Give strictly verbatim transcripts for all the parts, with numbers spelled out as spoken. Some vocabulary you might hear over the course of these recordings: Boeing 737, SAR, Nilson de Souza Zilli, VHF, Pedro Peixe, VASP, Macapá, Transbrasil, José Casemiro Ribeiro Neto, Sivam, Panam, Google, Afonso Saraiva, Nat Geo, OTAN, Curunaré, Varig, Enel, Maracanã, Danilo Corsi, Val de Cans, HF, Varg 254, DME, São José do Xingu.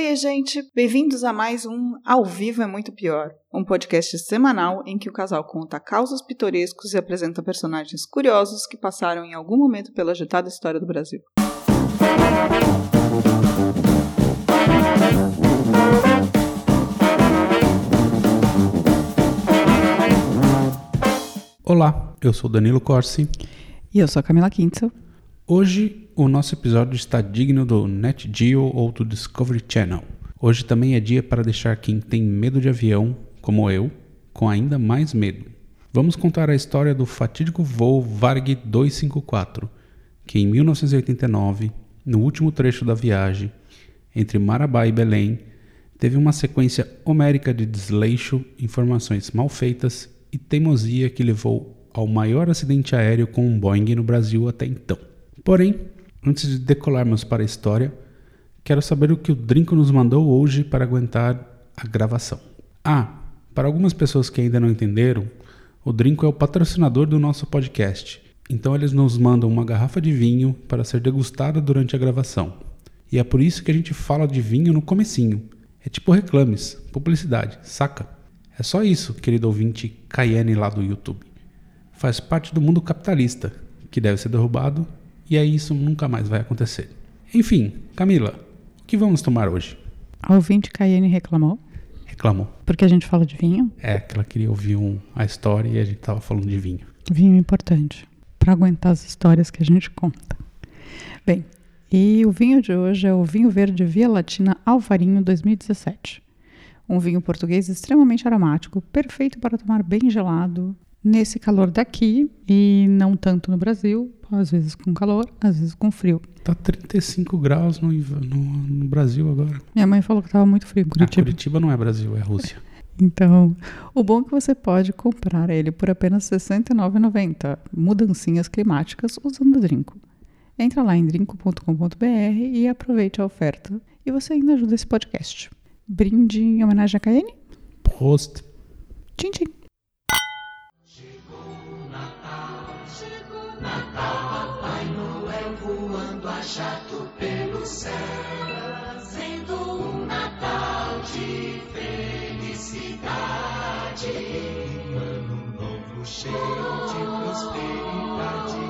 Oiê, gente! Bem-vindos a mais um Ao Vivo é Muito Pior, um podcast semanal em que o casal conta causos pitorescos e apresenta personagens curiosos que passaram em algum momento pela agitada história do Brasil. Olá, eu sou Danilo Corsi. E eu sou a Camila Kintzel. Hoje o nosso episódio está digno do Nat Geo ou do Discovery Channel. Hoje também é dia para deixar quem tem medo de avião, como eu, com ainda mais medo. Vamos contar a história do fatídico voo Varg duzentos e cinquenta e quatro, que em mil novecentos e oitenta e nove, no último trecho da viagem, entre Marabá e Belém, teve uma sequência homérica de desleixo, informações mal feitas e teimosia que levou ao maior acidente aéreo com um Boeing no Brasil até então. Porém, antes de decolarmos para a história, quero saber o que o Drinco nos mandou hoje para aguentar a gravação. Ah, para algumas pessoas que ainda não entenderam, o Drinco é o patrocinador do nosso podcast. Então eles nos mandam uma garrafa de vinho para ser degustada durante a gravação. E é por isso que a gente fala de vinho no comecinho. É tipo reclames, publicidade, saca? É só isso, querido ouvinte Cayenne lá do YouTube. Faz parte do mundo capitalista, que deve ser derrubado. E aí isso nunca mais vai acontecer. Enfim, Camila, o que vamos tomar hoje? A ouvinte Cayenne reclamou. Reclamou. Porque a gente fala de vinho? É, que ela queria ouvir um, a história e a gente estava falando de vinho. Vinho importante, para aguentar as histórias que a gente conta. Bem, e o vinho de hoje é o vinho verde Via Latina Alvarinho dois mil e dezessete. Um vinho português extremamente aromático, perfeito para tomar bem gelado, nesse calor daqui e não tanto no Brasil, às vezes com calor, às vezes com frio. Tá trinta e cinco graus no, no, no Brasil agora. Minha mãe falou que tava muito frio em Curitiba. Ah, Curitiba não é Brasil, é Rússia. Então, o bom é que você pode comprar ele por apenas sessenta e nove reais e noventa centavos, mudancinhas climáticas, usando o Drinco. Entra lá em drinco ponto com ponto br e aproveite a oferta. E você ainda ajuda esse podcast. Brinde em homenagem a Cayenne. Prost. Tchim, tchim. Chato pelo céu, sendo um Natal de felicidade, um ano novo cheio de prosperidade,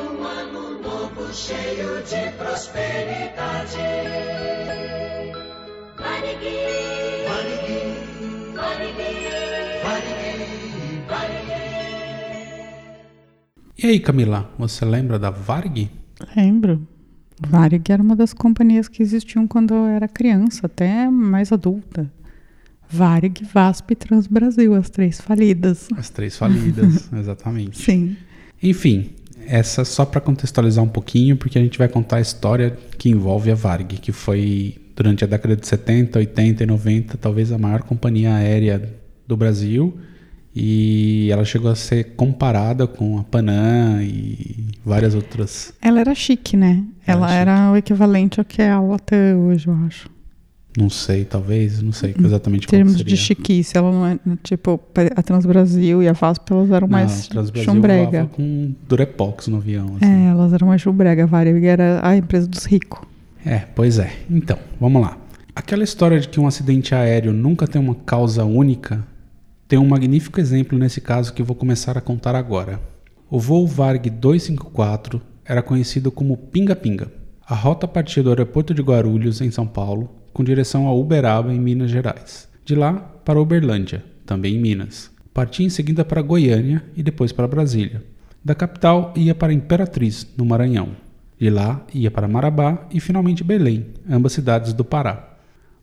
um ano novo cheio de prosperidade. Varig, Varig, Varig, Varig, Varig. E aí, Camila, você lembra da Varg? Lembro. Varig era uma das companhias que existiam quando eu era criança, até mais adulta. Varig, VASP e Transbrasil, as três falidas. As três falidas, exatamente. Sim. Enfim, essa só para contextualizar um pouquinho, porque a gente vai contar a história que envolve a Varig, que foi durante a década de setenta, oitenta e noventa, talvez a maior companhia aérea do Brasil. E ela chegou a ser comparada com a Panam e várias outras. Ela era chique, né? Ela, ela era chique. O equivalente ao que é a OTAN hoje, eu acho. Não sei, talvez, não sei exatamente como seria. Em termos de chiquice, ela não é, tipo, a Transbrasil e a VASP, elas eram não, mais chumbrega. Ela com durepox no avião. Assim. É, elas eram mais chumbrega, a Varig era a empresa dos ricos. É, pois é. Então, vamos lá. Aquela história de que um acidente aéreo nunca tem uma causa única. Tem um magnífico exemplo nesse caso que vou começar a contar agora. O voo Varg duzentos e cinquenta e quatro era conhecido como Pinga-Pinga. A rota partia do aeroporto de Guarulhos, em São Paulo, com direção a Uberaba, em Minas Gerais. De lá para Uberlândia, também em Minas. Partia em seguida para Goiânia e depois para Brasília. Da capital ia para Imperatriz, no Maranhão. De lá ia para Marabá e finalmente Belém, ambas cidades do Pará.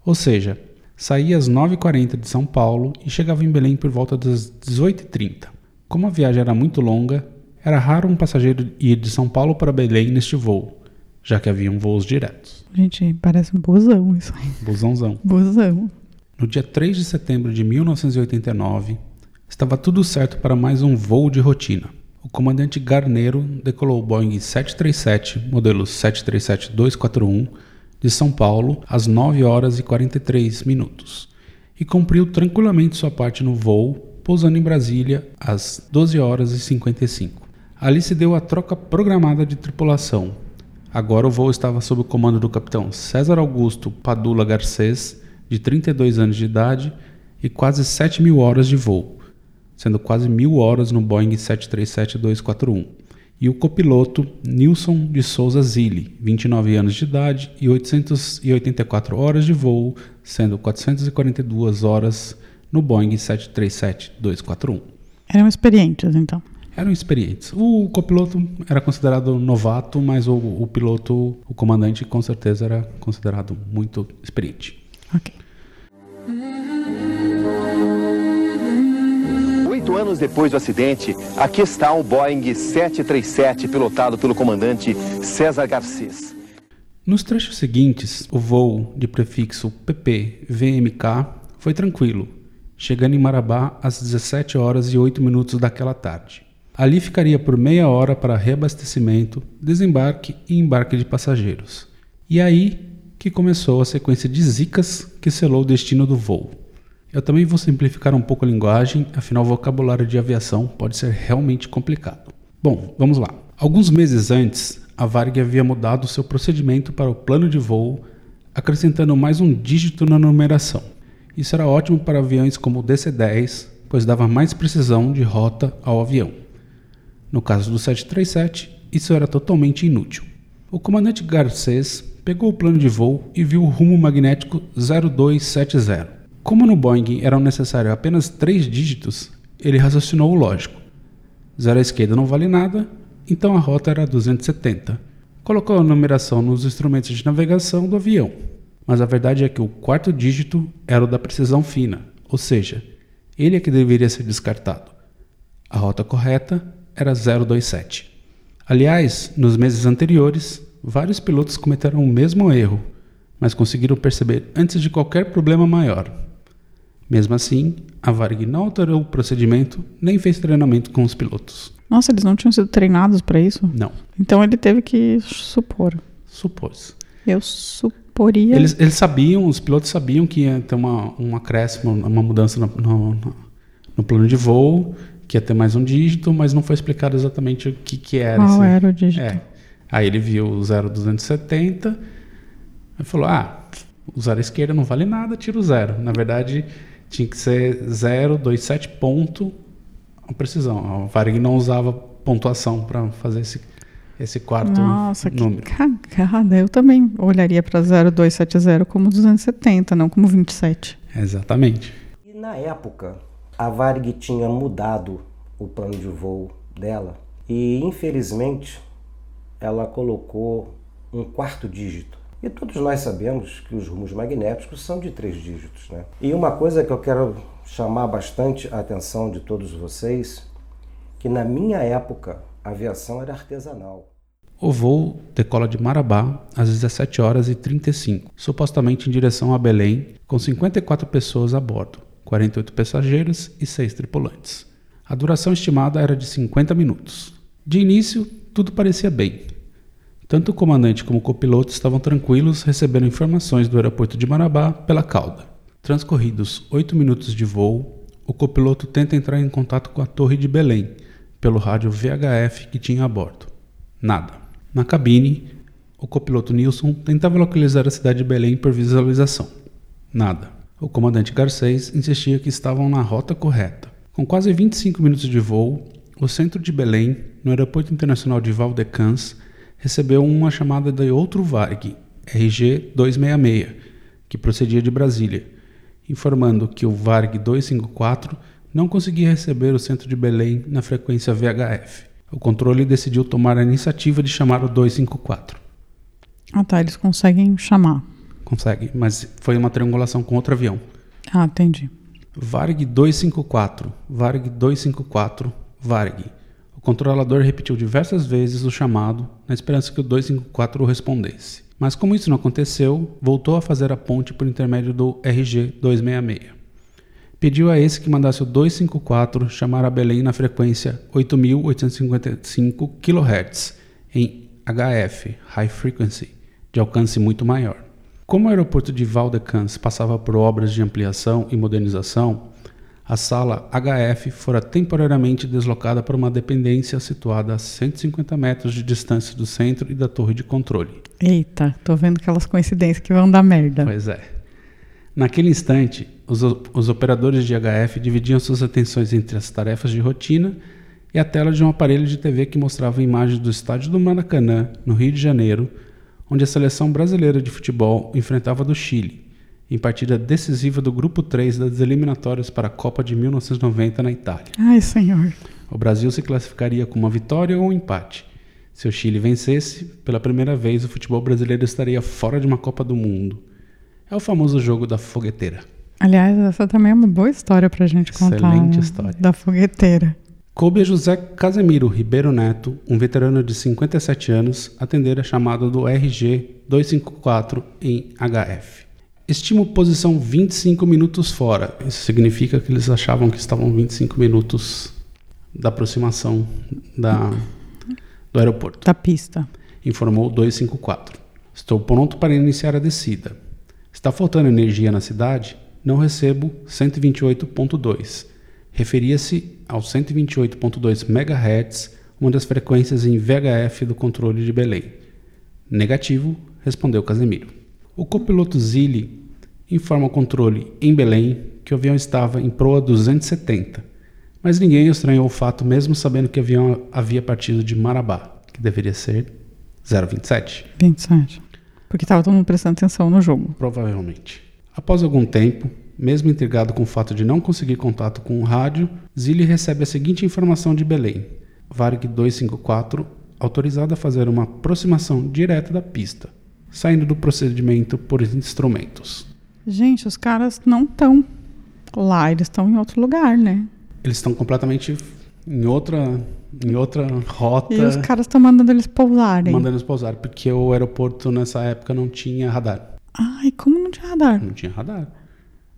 Ou seja, saía às nove e quarenta de São Paulo e chegava em Belém por volta das dezoito e trinta. Como a viagem era muito longa, era raro um passageiro ir de São Paulo para Belém neste voo, já que haviam voos diretos. Gente, parece um busão isso aí. Busãozão. Busão. No dia três de setembro de mil novecentos e oitenta e nove, estava tudo certo para mais um voo de rotina. O comandante Garneiro decolou o Boeing sete três sete, modelo sete três sete dois quatro um, de São Paulo às nove horas e quarenta e três minutos e cumpriu tranquilamente sua parte no voo, pousando em Brasília às doze horas e cinquenta e cinco. Ali se deu a troca programada de tripulação. Agora o voo estava sob o comando do capitão César Augusto Padula Garcez, de trinta e dois anos de idade e quase sete mil horas de voo, sendo quase mil horas no Boeing sete três sete, dois quatro um, e o copiloto Nilson de Souza Zilli, vinte e nove anos de idade e oitocentas e oitenta e quatro horas de voo, sendo quatrocentas e quarenta e duas horas no Boeing sete três sete, dois quatro um. Eram experientes, então? Eram experientes. O copiloto era considerado novato, mas o, o piloto, o comandante, com certeza era considerado muito experiente. Ok. Oito anos depois do acidente, aqui está o Boeing sete três sete, pilotado pelo comandante César Garcez. Nos trechos seguintes, o voo de prefixo P P V M K foi tranquilo, chegando em Marabá às dezessete horas e oito minutos daquela tarde. Ali ficaria por meia hora para reabastecimento, desembarque e embarque de passageiros. E aí que começou a sequência de zicas que selou o destino do voo. Eu também vou simplificar um pouco a linguagem, afinal o vocabulário de aviação pode ser realmente complicado. Bom, vamos lá. Alguns meses antes, a Varig havia mudado seu procedimento para o plano de voo, acrescentando mais um dígito na numeração. Isso era ótimo para aviões como o D C dez, pois dava mais precisão de rota ao avião. No caso do sete três sete, isso era totalmente inútil. O comandante Garcez pegou o plano de voo e viu o rumo magnético zero dois sete zero. Como no Boeing eram necessários apenas três dígitos, ele raciocinou o lógico. Zero à esquerda não vale nada, então a rota era duzentos e setenta. Colocou a numeração nos instrumentos de navegação do avião, mas a verdade é que o quarto dígito era o da precisão fina, ou seja, ele é que deveria ser descartado. A rota correta era zero dois sete. Aliás, nos meses anteriores, vários pilotos cometeram o mesmo erro, mas conseguiram perceber antes de qualquer problema maior. Mesmo assim, a Varig não alterou o procedimento, nem fez treinamento com os pilotos. Nossa, eles não tinham sido treinados para isso? Não. Então ele teve que supor. Supôs. Eu suporia... Eles, eles sabiam, os pilotos sabiam que ia ter uma, um acréscimo, uma mudança no, no, no plano de voo, que ia ter mais um dígito, mas não foi explicado exatamente o que, que era. Qual esse... era o dígito? É. Aí ele viu o zero duzentos e setenta e falou, ah, o zero à esquerda não vale nada, tira o zero. Na verdade... Tinha que ser zero dois sete ponto a precisão. A Varig não usava pontuação para fazer esse, esse quarto Nossa, número. Nossa, que cagada. Eu também olharia para zero dois sete zero como duzentos e setenta, não como vinte e sete. Exatamente. E na época, a Varig tinha mudado o plano de voo dela e, infelizmente, ela colocou um quarto dígito. E todos nós sabemos que os rumos magnéticos são de três dígitos, né? E uma coisa que eu quero chamar bastante a atenção de todos vocês, que na minha época a aviação era artesanal. O voo decola de Marabá às dezessete horas e trinta e cinco, supostamente em direção a Belém, com cinquenta e quatro pessoas a bordo, quarenta e oito passageiros e seis tripulantes. A duração estimada era de cinquenta minutos. De início, tudo parecia bem. Tanto o comandante como o copiloto estavam tranquilos recebendo informações do aeroporto de Marabá pela cauda. Transcorridos oito minutos de voo, o copiloto tenta entrar em contato com a Torre de Belém, pelo rádio V H F que tinha a bordo. Nada. Na cabine, o copiloto Nilson tentava localizar a cidade de Belém por visualização. Nada. O comandante Garcez insistia que estavam na rota correta. Com quase vinte e cinco minutos de voo, o centro de Belém, no aeroporto internacional de Val de Cans, recebeu uma chamada de outro Varig, R G duzentos e sessenta e seis, que procedia de Brasília, informando que o Varg duzentos e cinquenta e quatro não conseguia receber o centro de Belém na frequência V H F. O controle decidiu tomar a iniciativa de chamar o duzentos e cinquenta e quatro. Ah tá, eles conseguem chamar. Consegue, mas foi uma triangulação com outro avião. Ah, entendi. Varg duzentos e cinquenta e quatro, Varg duzentos e cinquenta e quatro, Varg. O controlador repetiu diversas vezes o chamado, na esperança que o duzentos e cinquenta e quatro o respondesse. Mas como isso não aconteceu, voltou a fazer a ponte por intermédio do R G duzentos e sessenta e seis. Pediu a esse que mandasse o duzentos e cinquenta e quatro chamar a Belém na frequência oito mil oitocentos e cinquenta e cinco quilohertz, em H F, High Frequency, de alcance muito maior. Como o aeroporto de Val de Cans passava por obras de ampliação e modernização, a sala H F fora temporariamente deslocada para uma dependência situada a cento e cinquenta metros de distância do centro e da torre de controle. Eita, tô vendo aquelas coincidências que vão dar merda. Pois é. Naquele instante, os, os operadores de H F dividiam suas atenções entre as tarefas de rotina e a tela de um aparelho de T V que mostrava imagens do estádio do Maracanã, no Rio de Janeiro, onde a seleção brasileira de futebol enfrentava do Chile, em partida decisiva do Grupo três das eliminatórias para a Copa de mil novecentos e noventa na Itália. Ai, senhor! O Brasil se classificaria com uma vitória ou um empate. Se o Chile vencesse, pela primeira vez o futebol brasileiro estaria fora de uma Copa do Mundo. É o famoso jogo da fogueteira. Aliás, essa também é uma boa história pra gente contar. Excelente história. Da fogueteira. Coube a José Casemiro Ribeiro Neto, um veterano de cinquenta e sete anos, atender a chamada do R G duzentos e cinquenta e quatro em H F. Estimo posição vinte e cinco minutos fora. Isso significa que eles achavam que estavam vinte e cinco minutos da aproximação da, do aeroporto. Da pista. Informou duzentos e cinquenta e quatro. Estou pronto para iniciar a descida. Está faltando energia na cidade? Não recebo cento e vinte e oito ponto dois. Referia-se ao cento e vinte e oito ponto dois megahertz, uma das frequências em V H F do controle de Belém. Negativo, respondeu Casemiro. O copiloto Zilli informa ao controle em Belém que o avião estava em proa duzentos e setenta, mas ninguém estranhou o fato mesmo sabendo que o avião havia partido de Marabá, que deveria ser zero vinte e sete. vinte e sete. Porque estava todo mundo prestando atenção no jogo. Provavelmente. Após algum tempo, mesmo intrigado com o fato de não conseguir contato com o rádio, Zilli recebe a seguinte informação de Belém. Varg duzentos e cinquenta e quatro, autorizado a fazer uma aproximação direta da pista, saindo do procedimento por instrumentos. Gente, os caras não estão lá, eles estão em outro lugar, né? Eles estão completamente em outra, em outra rota. E os caras estão mandando eles pousarem. Mandando eles pousar, porque o aeroporto nessa época não tinha radar. Ai, como não tinha radar? Não tinha radar.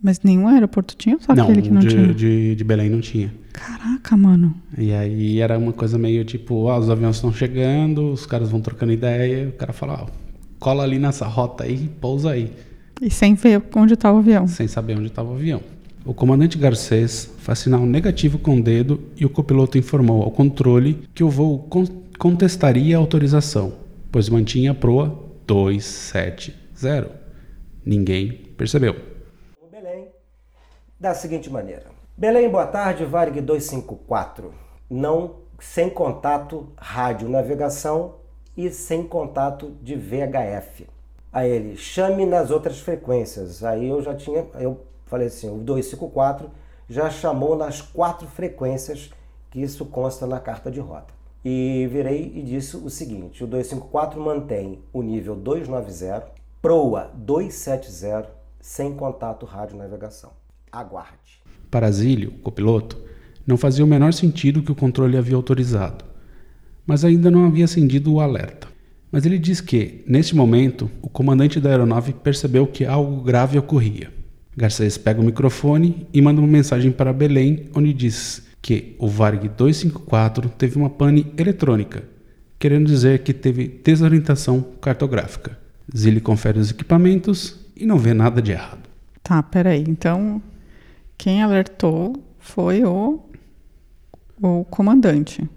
Mas nenhum aeroporto tinha, só não, aquele que não de, tinha? Não, de, de Belém não tinha. Caraca, mano. E aí era uma coisa meio tipo, ah, os aviões estão chegando, os caras vão trocando ideia, o cara fala, ah, cola ali nessa rota aí, pousa aí. E sem ver onde estava o avião. Sem saber onde estava o avião. O comandante Garcez faz sinal negativo com o dedo e o copiloto informou ao controle que o voo con- contestaria a autorização, pois mantinha a proa duzentos e setenta. Ninguém percebeu. Da seguinte maneira. Belém, boa tarde, Varg duzentos e cinquenta e quatro. Não, sem contato radionavegação e sem contato de V H F. Aí ele, chame nas outras frequências. Aí eu já tinha, eu falei assim, o duzentos e cinquenta e quatro já chamou nas quatro frequências que isso consta na carta de rota. E virei e disse o seguinte, o duzentos e cinquenta e quatro mantém o nível duzentos e noventa, proa duzentos e setenta, sem contato radionavegação. Aguarde. Para Zilli, o copiloto, não fazia o menor sentido que o controle havia autorizado, mas ainda não havia acendido o alerta. Mas ele diz que, neste momento, o comandante da aeronave percebeu que algo grave ocorria. Garcez pega o microfone e manda uma mensagem para Belém, onde diz que o Varg duzentos e cinquenta e quatro teve uma pane eletrônica, querendo dizer que teve desorientação cartográfica. Zilli confere os equipamentos e não vê nada de errado. Tá, peraí, então... Quem alertou foi o, o comandante.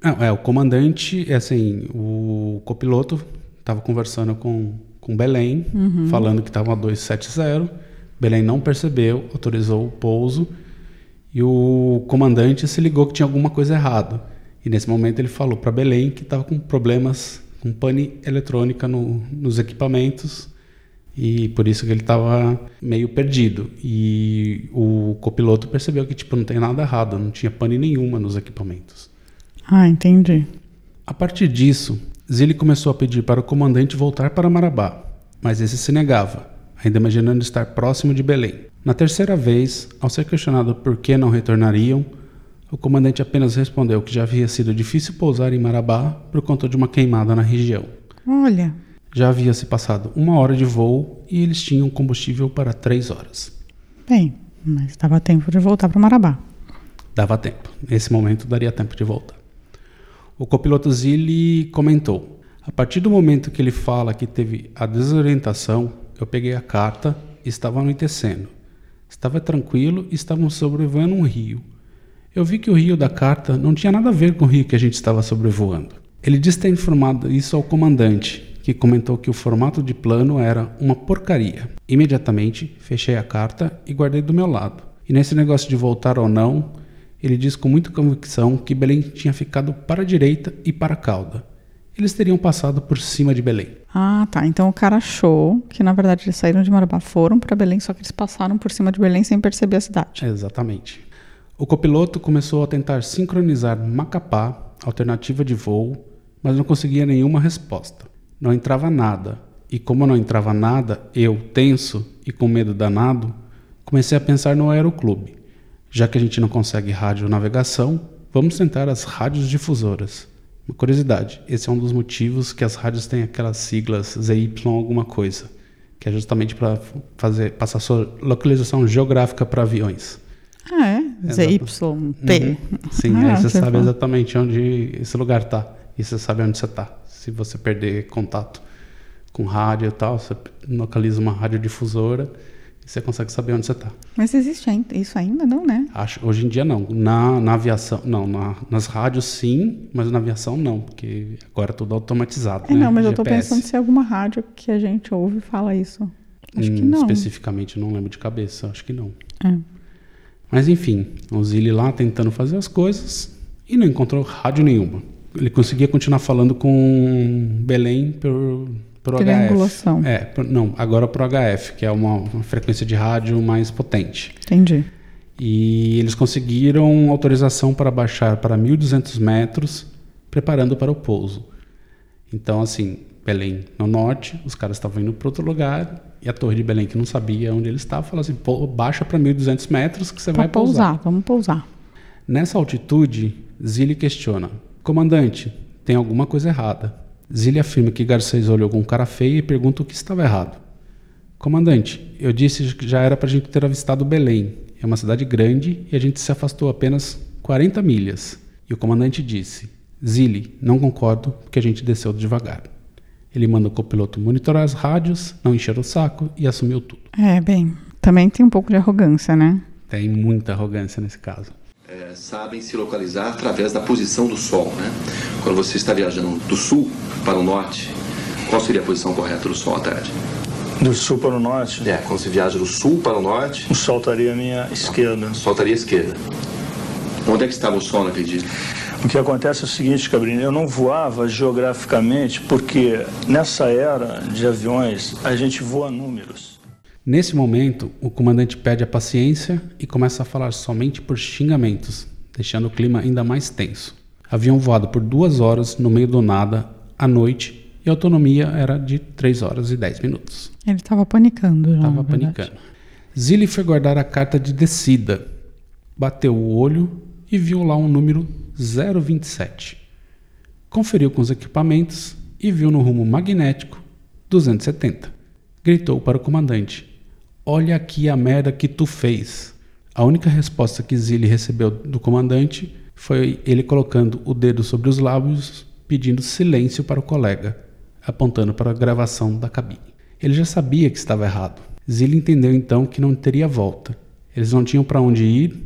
Não, é, o comandante, assim, o copiloto estava conversando com, com Belém, uhum. falando que estava duzentos e setenta. Belém não percebeu, autorizou o pouso. E o comandante se ligou que tinha alguma coisa errada. E nesse momento ele falou para Belém que estava com problemas, com pane eletrônica no, nos equipamentos. E por isso que ele estava meio perdido. E o copiloto percebeu que tipo, não tem nada errado, não tinha pane nenhuma nos equipamentos. Ah, entendi. A partir disso, Zilli começou a pedir para o comandante voltar para Marabá, mas esse se negava, ainda imaginando estar próximo de Belém. Na terceira vez, ao ser questionado por que não retornariam, o comandante apenas respondeu que já havia sido difícil pousar em Marabá por conta de uma queimada na região. Olha... Já havia se passado uma hora de voo e eles tinham combustível para três horas. Bem, mas dava tempo de voltar para Marabá. Dava tempo. Nesse momento daria tempo de voltar. O copiloto Zilli comentou. A partir do momento que ele fala que teve a desorientação, eu peguei a carta e estava anoitecendo. Estava tranquilo e estavam sobrevoando um rio. Eu vi que o rio da carta não tinha nada a ver com o rio que a gente estava sobrevoando. Ele disse ter informado isso ao comandante, que comentou que o formato de plano era uma porcaria. Imediatamente, fechei a carta e guardei do meu lado. E nesse negócio de voltar ou não, ele disse com muita convicção que Belém tinha ficado para a direita e para a cauda. Eles teriam passado por cima de Belém. Ah, tá. Então o cara achou que, na verdade, eles saíram de Marabá, foram para Belém, só que eles passaram por cima de Belém sem perceber a cidade. Exatamente. O copiloto começou a tentar sincronizar Macapá, alternativa de voo, mas não conseguia nenhuma resposta. Não entrava nada. E como não entrava nada, eu, tenso e com medo danado, comecei a pensar no aeroclube. Já que a gente não consegue radionavegação, vamos tentar as radiodifusoras. Uma curiosidade, esse é um dos motivos que as rádios têm aquelas siglas Z Y alguma coisa, que é justamente para fazer passar sua localização geográfica para aviões. Ah, é? Z Y P. Uhum. Sim, ah, aí você sabe bom. Exatamente onde esse lugar está e você sabe onde você está. Se você perder contato com rádio e tal, você localiza uma radiodifusora e você consegue saber onde você está. Mas existe isso ainda, não, né? Acho, hoje em dia não. Na, na aviação, não. Na, nas rádios sim, mas na aviação não, porque agora é tudo automatizado, é, né? Não, mas G P S. Eu tô pensando se é alguma rádio que a gente ouve fala isso. Acho hum, que não. Especificamente, não lembro de cabeça. Acho que não. É. Mas enfim, o Zilli lá tentando fazer as coisas e não encontrou rádio nenhuma. Ele conseguia continuar falando com Belém por... Pro Triangulação. H F. É, não, agora pro H F, que é uma, uma frequência de rádio mais potente. Entendi. E eles conseguiram autorização para baixar para mil e duzentos metros, preparando para o pouso. Então, assim, Belém no norte, os caras estavam indo para outro lugar, e a torre de Belém, que não sabia onde ele estava, falou assim, pô, baixa para mil e duzentos metros que você pra vai pousar. pousar. Vamos pousar. Nessa altitude, Zilli questiona, comandante, tem alguma coisa errada. Zilli afirma que Garcez olhou com cara feia e pergunta o que estava errado. Comandante, eu disse que já era para a gente ter avistado Belém. É uma cidade grande e a gente se afastou apenas quarenta milhas. E o comandante disse, Zilli, não concordo porque a gente desceu devagar. Ele manda o copiloto monitorar as rádios, não encher o saco e assumiu tudo. É, bem, também tem um pouco de arrogância, né? Tem muita arrogância nesse caso. É, sabem se localizar através da posição do sol, né? Quando você está viajando do sul para o norte, qual seria a posição correta do sol à tarde? Do sul para o norte? É, quando você viaja do sul para o norte... O sol estaria à minha esquerda. O sol estaria à esquerda. Onde é que estava o sol naquele dia? O que acontece é o seguinte, Cabrini, eu não voava geograficamente porque nessa era de aviões a gente voa números. Nesse momento, o comandante perde a paciência e começa a falar somente por xingamentos, deixando o clima ainda mais tenso. Haviam voado por duas horas no meio do nada, à noite, e a autonomia era de três horas e dez minutos. Ele estava panicando já. Estava panicando. Zilli foi guardar a carta de descida, bateu o olho e viu lá um número zero vinte e sete. Conferiu com os equipamentos e viu no rumo magnético duzentos e setenta. Gritou para o comandante. Olha aqui a merda que tu fez. A única resposta que Zilli recebeu do comandante foi ele colocando o dedo sobre os lábios, pedindo silêncio para o colega, apontando para a gravação da cabine. Ele já sabia que estava errado. Zilli entendeu então que não teria volta. Eles não tinham para onde ir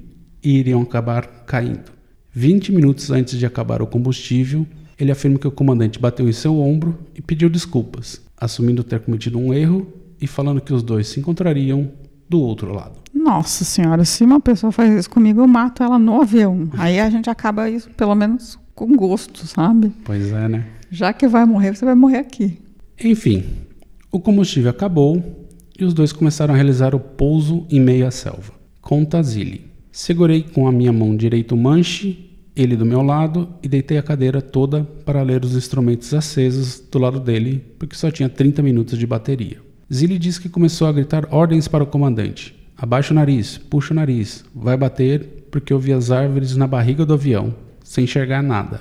e iriam acabar caindo. vinte minutos antes de acabar o combustível, ele afirma que o comandante bateu em seu ombro e pediu desculpas, assumindo ter cometido um erro e falando que os dois se encontrariam do outro lado. Nossa senhora, se uma pessoa faz isso comigo, eu mato ela no avião. Aí a gente acaba isso, pelo menos, com gosto, sabe? Pois é, né? Já que vai morrer, você vai morrer aqui. Enfim, o combustível acabou e os dois começaram a realizar o pouso em meio à selva. Conta Zilli. Segurei com a minha mão direita o manche, ele do meu lado, e deitei a cadeira toda para ler os instrumentos acesos do lado dele, porque só tinha trinta minutos de bateria. Zilli diz que começou a gritar ordens para o comandante. Abaixa o nariz, puxa o nariz, vai bater, porque eu vi as árvores na barriga do avião, sem enxergar nada.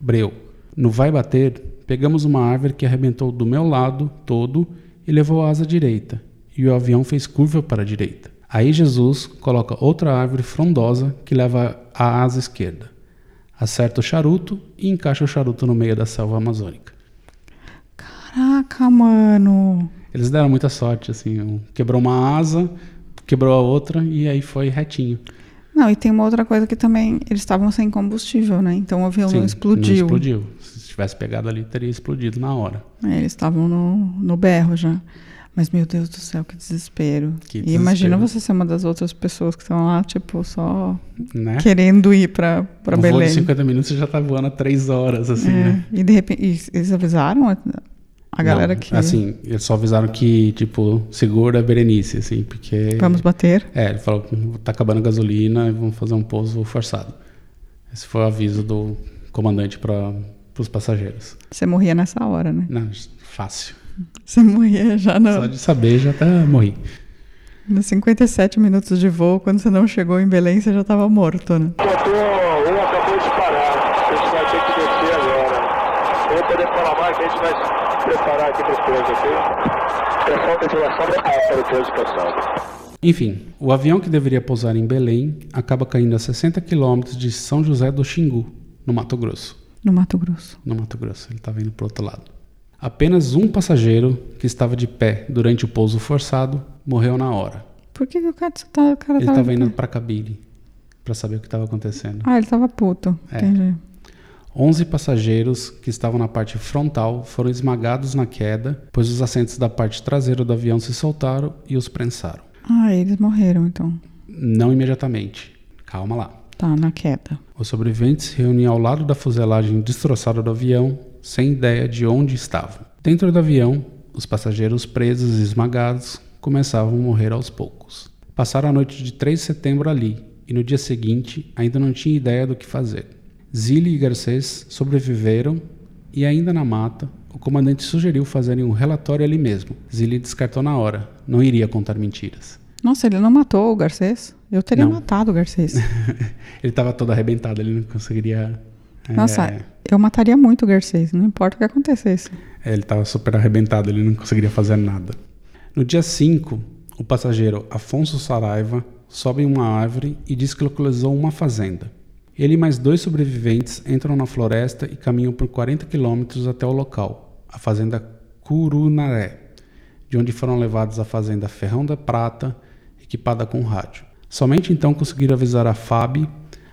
Breu. No vai bater, pegamos uma árvore que arrebentou do meu lado todo e levou a asa direita, e o avião fez curva para a direita. Aí Jesus coloca outra árvore frondosa que leva a asa esquerda. Acerta o charuto e encaixa o charuto no meio da selva amazônica. Caraca, mano! Eles deram muita sorte, assim, quebrou uma asa, quebrou a outra e aí foi retinho. Não, e tem uma outra coisa que também, eles estavam sem combustível, né? Então o avião Sim, não explodiu. Não explodiu. Se tivesse pegado ali, teria explodido na hora. É, eles estavam no, no berro já. Mas, meu Deus do céu, que desespero. Que desespero. E imagina você ser uma das outras pessoas que estão lá, tipo, só né? querendo ir para Belém. Um voo de cinquenta minutos, você já tá voando há três horas, assim, é. né? E, de repente, eles avisaram a, a galera Não, que... assim, eles só avisaram que, tipo, segura a Berenice, assim, porque... Vamos bater. É, ele falou que tá acabando a gasolina e vamos fazer um pouso forçado. Esse foi o aviso do comandante para os passageiros. Você morria nessa hora, né? Não, fácil. Você morria já não. Só de saber já tá, morri. Nos cinquenta e sete minutos de voo, quando você não chegou em Belém, você já estava morto, né? Eu, tô, eu acabei de parar. A gente vai ter que descer agora. Eu vou poder falar mais, a gente vai se preparar aqui para o pouso, ok? É falta de relação para o pouso passado. Enfim, o avião que deveria pousar em Belém acaba caindo a sessenta quilômetros de São José do Xingu, no Mato Grosso. No Mato Grosso. No Mato Grosso, ele estava indo para o outro lado. Apenas um passageiro que estava de pé durante o pouso forçado morreu na hora. Por que, que o cara estava... Ele estava indo para a cabine para saber o que estava acontecendo. Ah, ele estava puto. É. Entendi. onze passageiros que estavam na parte frontal foram esmagados na queda, pois os assentos da parte traseira do avião se soltaram e os prensaram. Ah, eles morreram então. Não imediatamente. Calma lá. Tá, na queda. Os sobreviventes se reuniam ao lado da fuselagem destroçada do avião, sem ideia de onde estavam. Dentro do avião, os passageiros presos e esmagados começavam a morrer aos poucos. Passaram a noite de três de setembro ali, e no dia seguinte ainda não tinha ideia do que fazer. Zilli e Garcez sobreviveram, e ainda na mata, o comandante sugeriu fazerem um relatório ali mesmo. Zilli descartou na hora, não iria contar mentiras. Nossa, ele não matou o Garcez? Eu teria não. matado o Garcez. Ele estava todo arrebentado, ele não conseguiria... Nossa, é... eu mataria muito o Garcez, não importa o que acontecesse. É, ele estava super arrebentado, ele não conseguiria fazer nada. No dia cinco, o passageiro Afonso Saraiva sobe em uma árvore e diz que localizou uma fazenda. Ele e mais dois sobreviventes entram na floresta e caminham por quarenta quilômetros até o local, a fazenda Curunaré, de onde foram levados à fazenda Ferrão da Prata, equipada com rádio. Somente então conseguiram avisar a F A B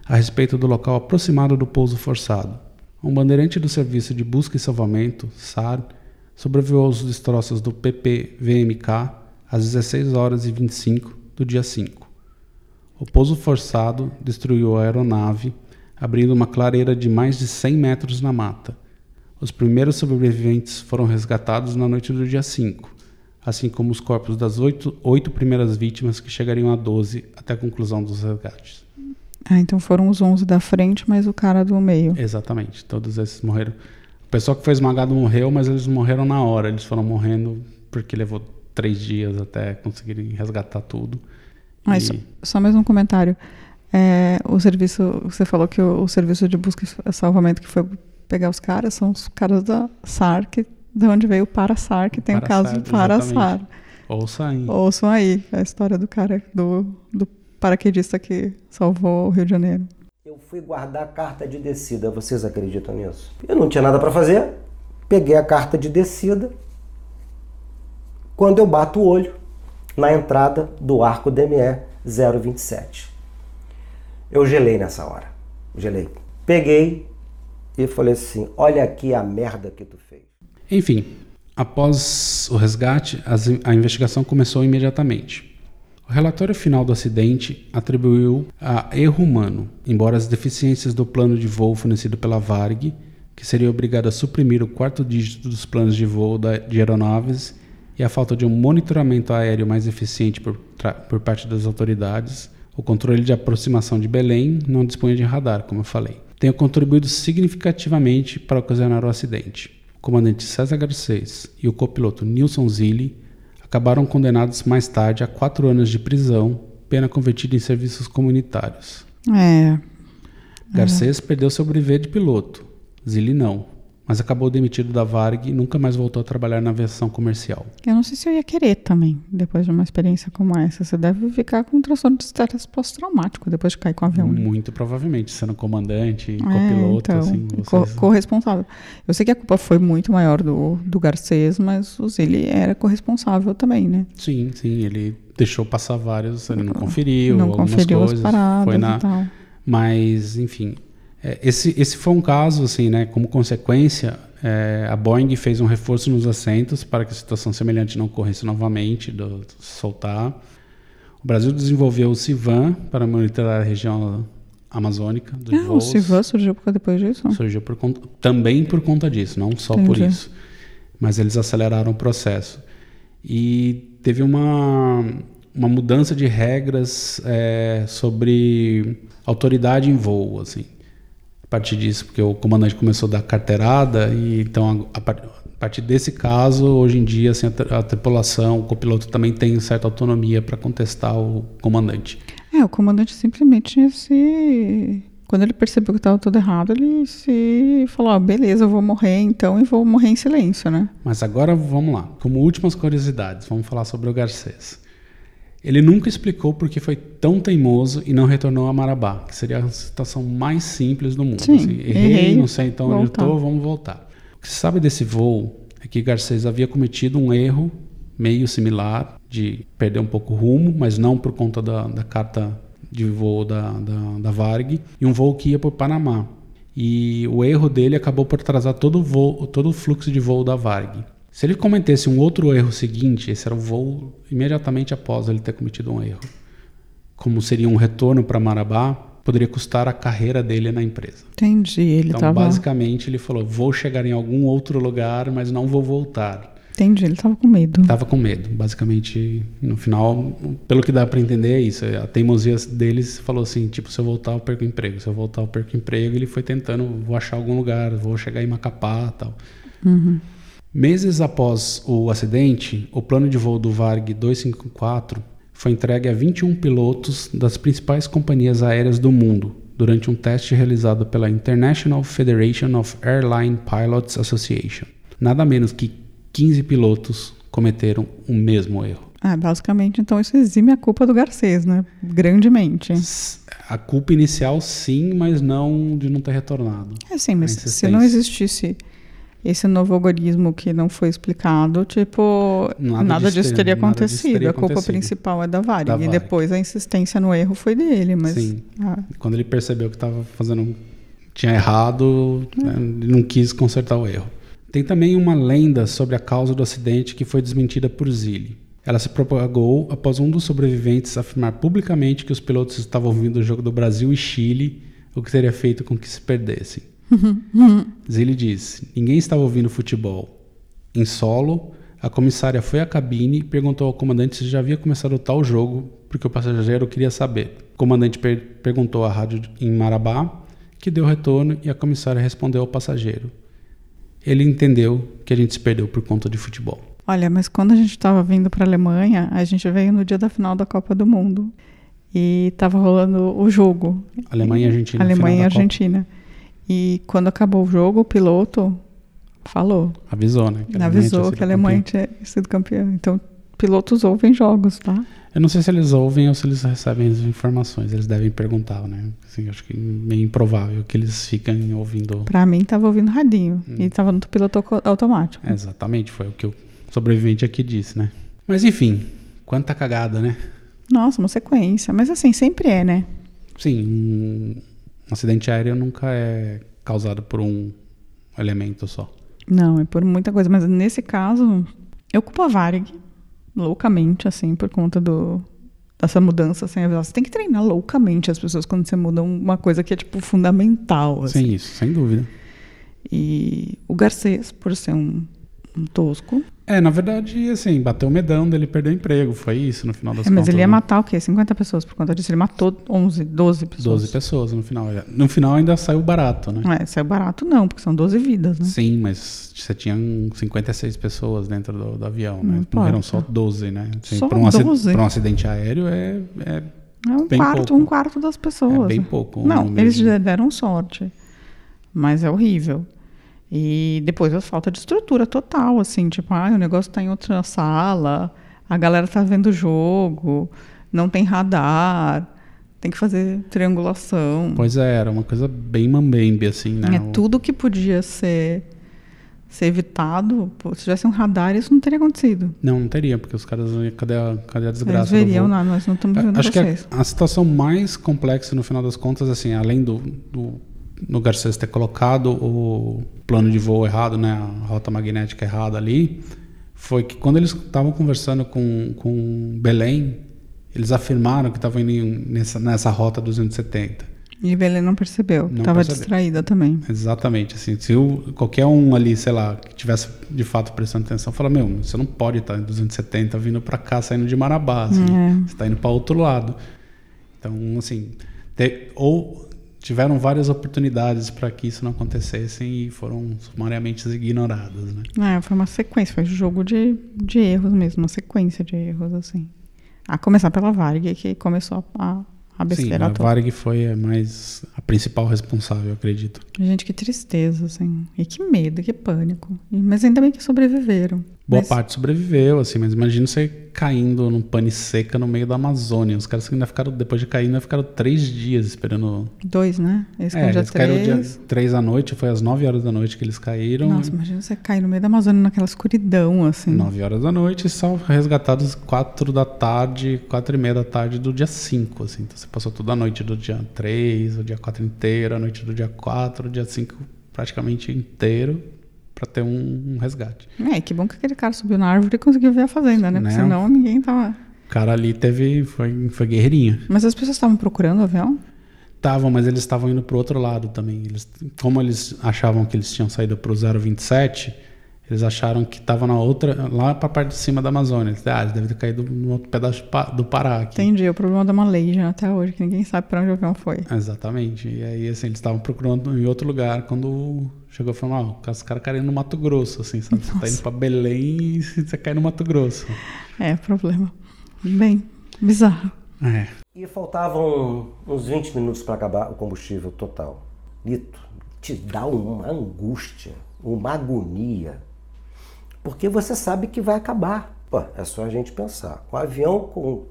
a respeito do local aproximado do pouso forçado. Um bandeirante do Serviço de Busca e Salvamento, S A R, sobreviveu aos destroços do P P V M K às dezesseis horas e vinte e cinco do dia cinco. O pouso forçado destruiu a aeronave, abrindo uma clareira de mais de cem metros na mata. Os primeiros sobreviventes foram resgatados na noite do dia cinco, assim como os corpos das oito, oito primeiras vítimas, que chegariam a doze até a conclusão dos resgates. Ah, então foram os onze da frente, mas o cara do meio. Exatamente, todos esses morreram. O pessoal que foi esmagado morreu, mas eles morreram na hora. Eles foram morrendo porque levou três dias até conseguirem resgatar tudo. Ah, e... só, só mais um comentário. É, o serviço, você falou que o, o serviço de busca e salvamento que foi pegar os caras são os caras da S A R, que, de onde veio o Para-S A R, que tem o caso do Para-S A R. Ouçam aí. Ouçam aí a história do cara do, do paraquedista que salvou o Rio de Janeiro. Eu fui guardar a carta de descida, vocês acreditam nisso? Eu não tinha nada para fazer, peguei a carta de descida. Quando eu bato o olho na entrada do arco D M E zero vinte e sete, eu gelei nessa hora, gelei. Peguei e falei assim: olha aqui a merda que tu fez. Enfim, após o resgate, a investigação começou imediatamente. O relatório final do acidente atribuiu a erro humano, embora as deficiências do plano de voo fornecido pela Varg, que seria obrigada a suprimir o quarto dígito dos planos de voo da, de aeronaves, e a falta de um monitoramento aéreo mais eficiente por, tra- por parte das autoridades, o controle de aproximação de Belém não dispunha de radar, como eu falei, tenha contribuído significativamente para ocasionar o acidente. O comandante César Garcez e o copiloto Nilson Zilli acabaram condenados mais tarde a quatro anos de prisão, pena convertida em serviços comunitários. É. Garcez é. perdeu seu brevet de piloto, Zilli não, mas acabou demitido da Varg e nunca mais voltou a trabalhar na aviação comercial. Eu não sei se eu ia querer também, depois de uma experiência como essa. Você deve ficar com um transtorno de estresse pós-traumático depois de cair com o avião. Muito provavelmente, sendo comandante, copiloto, é, então, assim. Vocês... corresponsável. Eu sei que a culpa foi muito maior do, do Garcez, mas o Zilli era corresponsável também, né? Sim, sim, ele deixou passar vários, ele não conferiu, não algumas conferiu coisas. As paradas foi na... e tal. Mas, enfim... Esse, esse foi um caso, assim, né? Como consequência, é, a Boeing fez um reforço nos assentos para que a situação semelhante não ocorresse novamente, do, do soltar. O Brasil desenvolveu o Sivam para monitorar a região amazônica dos ah, voos. O Sivam surgiu por, depois disso? Surgiu por conta, também por conta disso, não só Entendi. Por isso. Mas eles aceleraram o processo. E teve uma, uma mudança de regras é, sobre autoridade em voo, assim. A partir disso, porque o comandante começou a dar carteirada, e então a, a, a partir desse caso, hoje em dia, assim, a, a tripulação, o copiloto também tem certa autonomia para contestar o comandante. É, o comandante simplesmente se... Quando ele percebeu que estava tudo errado, ele se falou, ah, beleza, eu vou morrer então e vou morrer em silêncio, né? Mas agora vamos lá, como últimas curiosidades, vamos falar sobre o Garcez. Ele nunca explicou por que foi tão teimoso e não retornou a Marabá, que seria a situação mais simples do mundo. Sim, assim, errei, errei, não sei então onde eu estou, vamos voltar. O que se sabe desse voo é que Garcez havia cometido um erro meio similar, de perder um pouco o rumo, mas não por conta da, da carta de voo da, da, da Varg, e um voo que ia por Panamá. E o erro dele acabou por atrasar todo o, voo, todo o fluxo de voo da Varg. Se ele cometesse um outro erro seguinte, esse era o voo imediatamente após ele ter cometido um erro, como seria um retorno para Marabá, poderia custar a carreira dele na empresa. Entendi. Ele então, tava... basicamente, ele falou, vou chegar em algum outro lugar, mas não vou voltar. Entendi, ele estava com medo. Estava com medo. Basicamente, no final, pelo que dá para entender, é isso. A teimosia deles falou assim, tipo, se eu voltar, eu perco o emprego. Se eu voltar, eu perco o emprego. Ele foi tentando, vou achar algum lugar, vou chegar em Macapá e tal. Uhum. Meses após o acidente, o plano de voo do Varg duzentos e cinquenta e quatro foi entregue a vinte e um pilotos das principais companhias aéreas do mundo durante um teste realizado pela International Federation of Airline Pilots Association. Nada menos que quinze pilotos cometeram o mesmo erro. Ah, basicamente, então isso exime a culpa do Garcez, né? Grandemente. A culpa inicial, sim, mas não de não ter retornado. É sim, mas se não existisse... esse novo algoritmo que não foi explicado, tipo, nada, nada disso teria acontecido. Teria a culpa acontecido. Principal é da Varig. Da e Varig. Depois a insistência no erro foi dele. Mas, Sim. Ah. Quando ele percebeu que estava fazendo... tinha errado, é. né, não quis consertar o erro. Tem também uma lenda sobre a causa do acidente que foi desmentida por Zilli. Ela se propagou após um dos sobreviventes afirmar publicamente que os pilotos estavam vindo do jogo do Brasil e Chile, o que teria feito com que se perdessem. Zilli disse, ninguém estava ouvindo futebol. Em solo, a comissária foi à cabine e perguntou ao comandante se já havia começado o tal jogo, porque o passageiro queria saber. O comandante per- perguntou à rádio em Marabá, que deu retorno, e a comissária respondeu ao passageiro. Ele entendeu que a gente se perdeu por conta de futebol. Olha, mas quando a gente estava vindo para a Alemanha, a gente veio no dia da final da Copa do Mundo e estava rolando o jogo. Alemanha e Argentina. Alemanha e Argentina. Copa. E quando acabou o jogo, o piloto falou. Avisou, né? Que avisou que a Alemanha tinha sido campeã. Então, pilotos ouvem jogos, tá? Eu não sei se eles ouvem ou se eles recebem as informações. Eles devem perguntar, né? Assim, acho que é meio improvável que eles fiquem ouvindo... Pra mim, tava ouvindo radinho. Hum. E tava no piloto automático. É, exatamente. Foi o que o sobrevivente aqui disse, né? Mas, enfim. Quanta cagada, né? Nossa, uma sequência. Mas, assim, sempre é, né? Sim, um... Um acidente aéreo nunca é causado por um elemento só. Não, é por muita coisa. Mas nesse caso, eu culpo a Varig loucamente, assim, por conta do, dessa mudança sem avisar. Você tem que treinar loucamente as pessoas quando você muda uma coisa que é, tipo, fundamental. Assim. Sim, isso, sem dúvida. E o Garcez, por ser um, um tosco... É, na verdade, assim, bateu o medão dele perder o emprego, foi isso no final das é, contas. Mas ele ia matar o quê? cinquenta pessoas por conta disso? Ele matou onze, doze pessoas. doze pessoas no final. No final ainda saiu barato, né? É, saiu barato não, porque são doze vidas, né? Sim, mas você tinha cinquenta e seis pessoas dentro do, do avião, né? Não morreram só doze, né? Assim, só pra um doze. Para um acidente aéreo é, é, é um bem quarto, pouco. Um quarto das pessoas. É bem pouco. Não, eles deram sorte, mas é horrível. E depois a falta de estrutura total, assim, tipo, ah, o negócio está em outra sala, a galera está vendo o jogo, não tem radar, tem que fazer triangulação. Pois é, era uma coisa bem mambembe, assim, né? É tudo que podia ser... ser evitado. Pô, se tivesse um radar, isso não teria acontecido. Não, não teria, porque os caras... Cadê a, cadê a desgraça? Eles veriam, não, nós não estamos vendo vocês. Acho que a, a situação mais complexa, no final das contas, assim, além do, do, do Garcez ter colocado o plano de voo errado, né, a rota magnética errada ali, foi que quando eles estavam conversando com, com Belém, eles afirmaram que estavam indo nessa, nessa rota duzentos e setenta. E Belém não percebeu, estava distraída também. Exatamente, assim, se o, qualquer um ali, sei lá, que tivesse de fato prestando atenção, fala, meu, você não pode estar em duzentos e setenta vindo para cá, saindo de Marabá, assim, é. Você está indo para outro lado. Então, assim, te, ou tiveram várias oportunidades para que isso não acontecesse e foram sumariamente ignoradas, né? É, foi uma sequência, foi um jogo de, de erros mesmo, uma sequência de erros, assim. A começar pela Varg, que começou a... A Sim, a Varig foi a, mais, a principal responsável, eu acredito. Gente, que tristeza, assim. E que medo, que pânico. Mas ainda bem que sobreviveram. Boa mas... parte sobreviveu, assim. Mas imagina você caindo num pane seca no meio da Amazônia. Os caras ainda ficaram, depois de cair, ainda ficaram três dias esperando... Dois, né? Eles caíram é, dia três. Eles caíram dia três à noite. Foi às nove horas da noite que eles caíram. Nossa, e... imagina você cair no meio da Amazônia naquela escuridão, assim. Nove horas da noite e só resgatados quatro da tarde, quatro e meia da tarde do dia cinco, assim. Então você passou toda a noite do dia três, o dia quatro inteiro, a noite do dia quatro, o dia cinco praticamente inteiro, para ter um, um resgate. É, que bom que aquele cara subiu na árvore e conseguiu ver a fazenda, né? né? Porque senão ninguém tava... O cara ali teve... Foi, foi guerreirinho. Mas as pessoas estavam procurando o avião? Estavam, mas eles estavam indo pro outro lado também. Eles, como eles achavam que eles tinham saído pro zero vinte e sete, eles acharam que estava na outra... Lá pra parte de cima da Amazônia. Eles, ah, eles devem ter caído no outro pedaço do Pará aqui. Entendi. O problema da Malaysia até hoje, que ninguém sabe para onde o avião foi. Exatamente. E aí, assim, eles estavam procurando em outro lugar quando... Chegou falando, ó, os caras caíram no Mato Grosso, assim, sabe? Nossa. Você tá indo pra Belém e você cai no Mato Grosso. É, problema. Bem, bizarro. É. E faltavam uns vinte minutos pra acabar o combustível total. Nito, te dá uma angústia, uma agonia, porque você sabe que vai acabar. Pô, é só a gente pensar. O avião com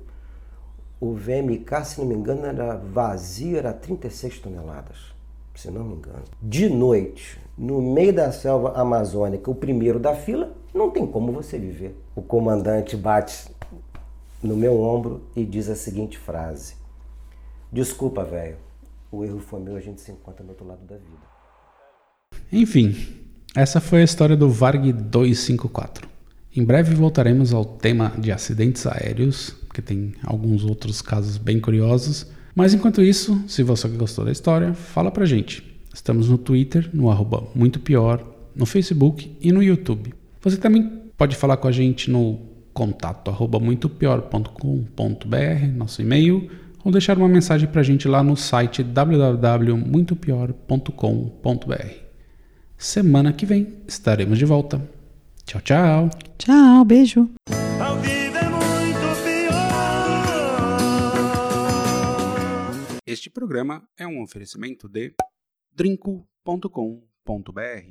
o V M K, se não me engano, era vazio, era trinta e seis toneladas. Se não me engano. De noite, no meio da selva amazônica, o primeiro da fila, não tem como você viver. O comandante bate no meu ombro e diz a seguinte frase: desculpa, velho, o erro foi meu, a gente se encontra do outro lado da vida. Enfim, essa foi a história do Varg duzentos e cinquenta e quatro. Em breve voltaremos ao tema de acidentes aéreos, que tem alguns outros casos bem curiosos. Mas enquanto isso, se você gostou da história, fala pra gente. Estamos no Twitter, no arroba muito pior, no Facebook e no YouTube. Você também pode falar com a gente no contato arroba muito pior ponto com ponto b r, nosso e-mail, ou deixar uma mensagem pra gente lá no site w w w ponto muito pior ponto com ponto b r. Semana que vem estaremos de volta. Tchau, tchau. Tchau, beijo. Este programa é um oferecimento de drinco ponto com ponto b r.